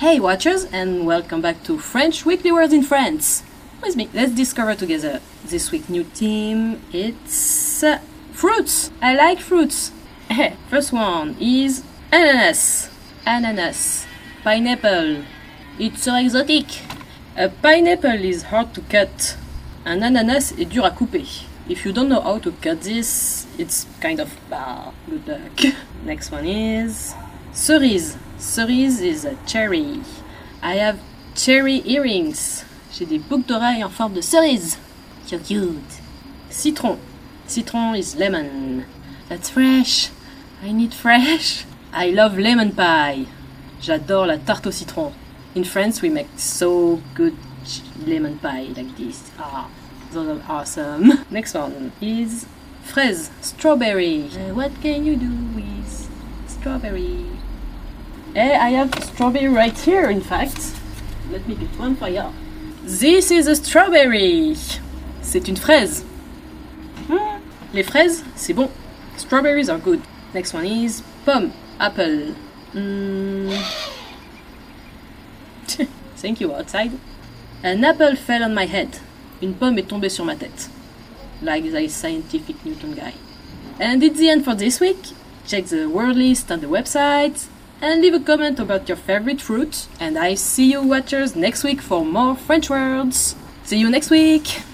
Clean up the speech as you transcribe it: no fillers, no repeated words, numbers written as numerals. Hey watchers, and welcome back to French Weekly Words in France with me. Let's discover together this week's new theme. It's fruits. I like fruits. First one is ananas. Ananas. Pineapple. It's so exotic. A pineapple is hard to cut. An ananas est dur à couper. If you don't know how to cut this, it's kind of good luck. Next one is cerise. Cerise is a cherry. I have cherry earrings. J'ai des boucles d'oreilles en forme de cerise. So cute. Citron. Citron is lemon. That's fresh. I need fresh. I love lemon pie. J'adore la tarte au citron. In France, we make so good lemon pie like this. Those are awesome. Next one is fraise. Strawberry. What can you do with strawberry? I have strawberry right here, in fact. Let me get one for you. This is a strawberry. C'est une fraise. Les fraises, c'est bon. Strawberries are good. Next one is pomme, apple. Thank you, outside. An apple fell on my head. Une pomme est tombée sur ma tête. Like the scientific Newton guy. And it's the end for this week. Check the word list on the website. And leave a comment about your favorite fruit. And I see you watchers next week for more French words. See you next week!